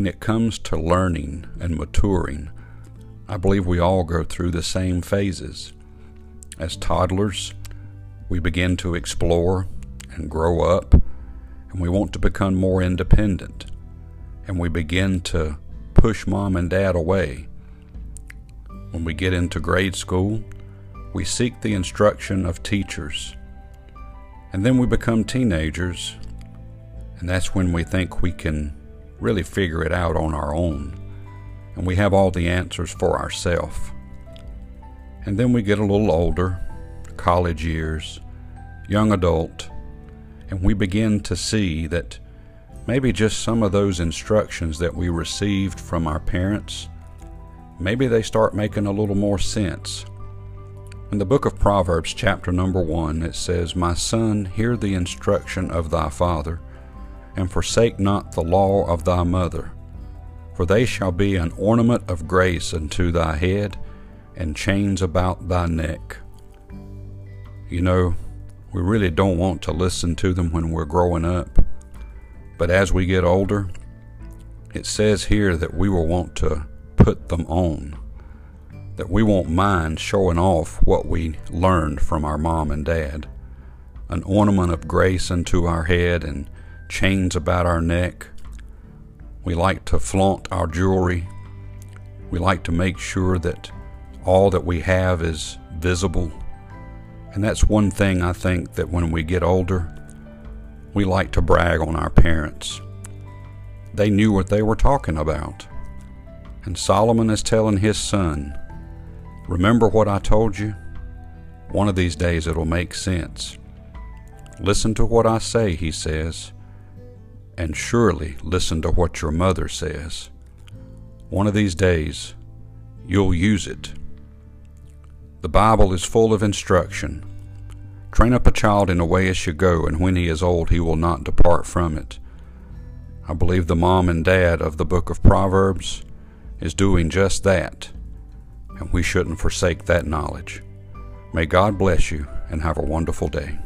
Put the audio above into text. When it comes to learning and maturing, I believe we all go through the same phases. As toddlers, we begin to explore and grow up, and we want to become more independent, and we begin to push mom and dad away. When we get into grade school, we seek the instruction of teachers, and then we become teenagers, and that's when we think we can really figure it out on our own, and we have all the answers for ourselves. And then we get a little older, college years, young adult, and we begin to see that maybe just some of those instructions that we received from our parents, maybe they start making a little more sense. In the book of Proverbs, chapter number 1, it says, "My son, hear the instruction of thy father, and forsake not the law of thy mother, for they shall be an ornament of grace unto thy head, and chains about thy neck." You know, we really don't want to listen to them when we're growing up, but as we get older, it says here that we will want to put them on, that we won't mind showing off what we learned from our mom and dad. An ornament of grace unto our head and chains about our neck. We like to flaunt our jewelry. We like to make sure that all that we have is visible. And that's one thing I think that when we get older, we like to brag on our parents. They knew what they were talking about. And Solomon is telling his son, "Remember what I told you? One of these days it'll make sense. Listen to what I say," he says, "and surely listen to what your mother says. One of these days, you'll use it." The Bible is full of instruction. "Train up a child in the way it should go, and when he is old, he will not depart from it." I believe the mom and dad of the book of Proverbs is doing just that, and we shouldn't forsake that knowledge. May God bless you, and have a wonderful day.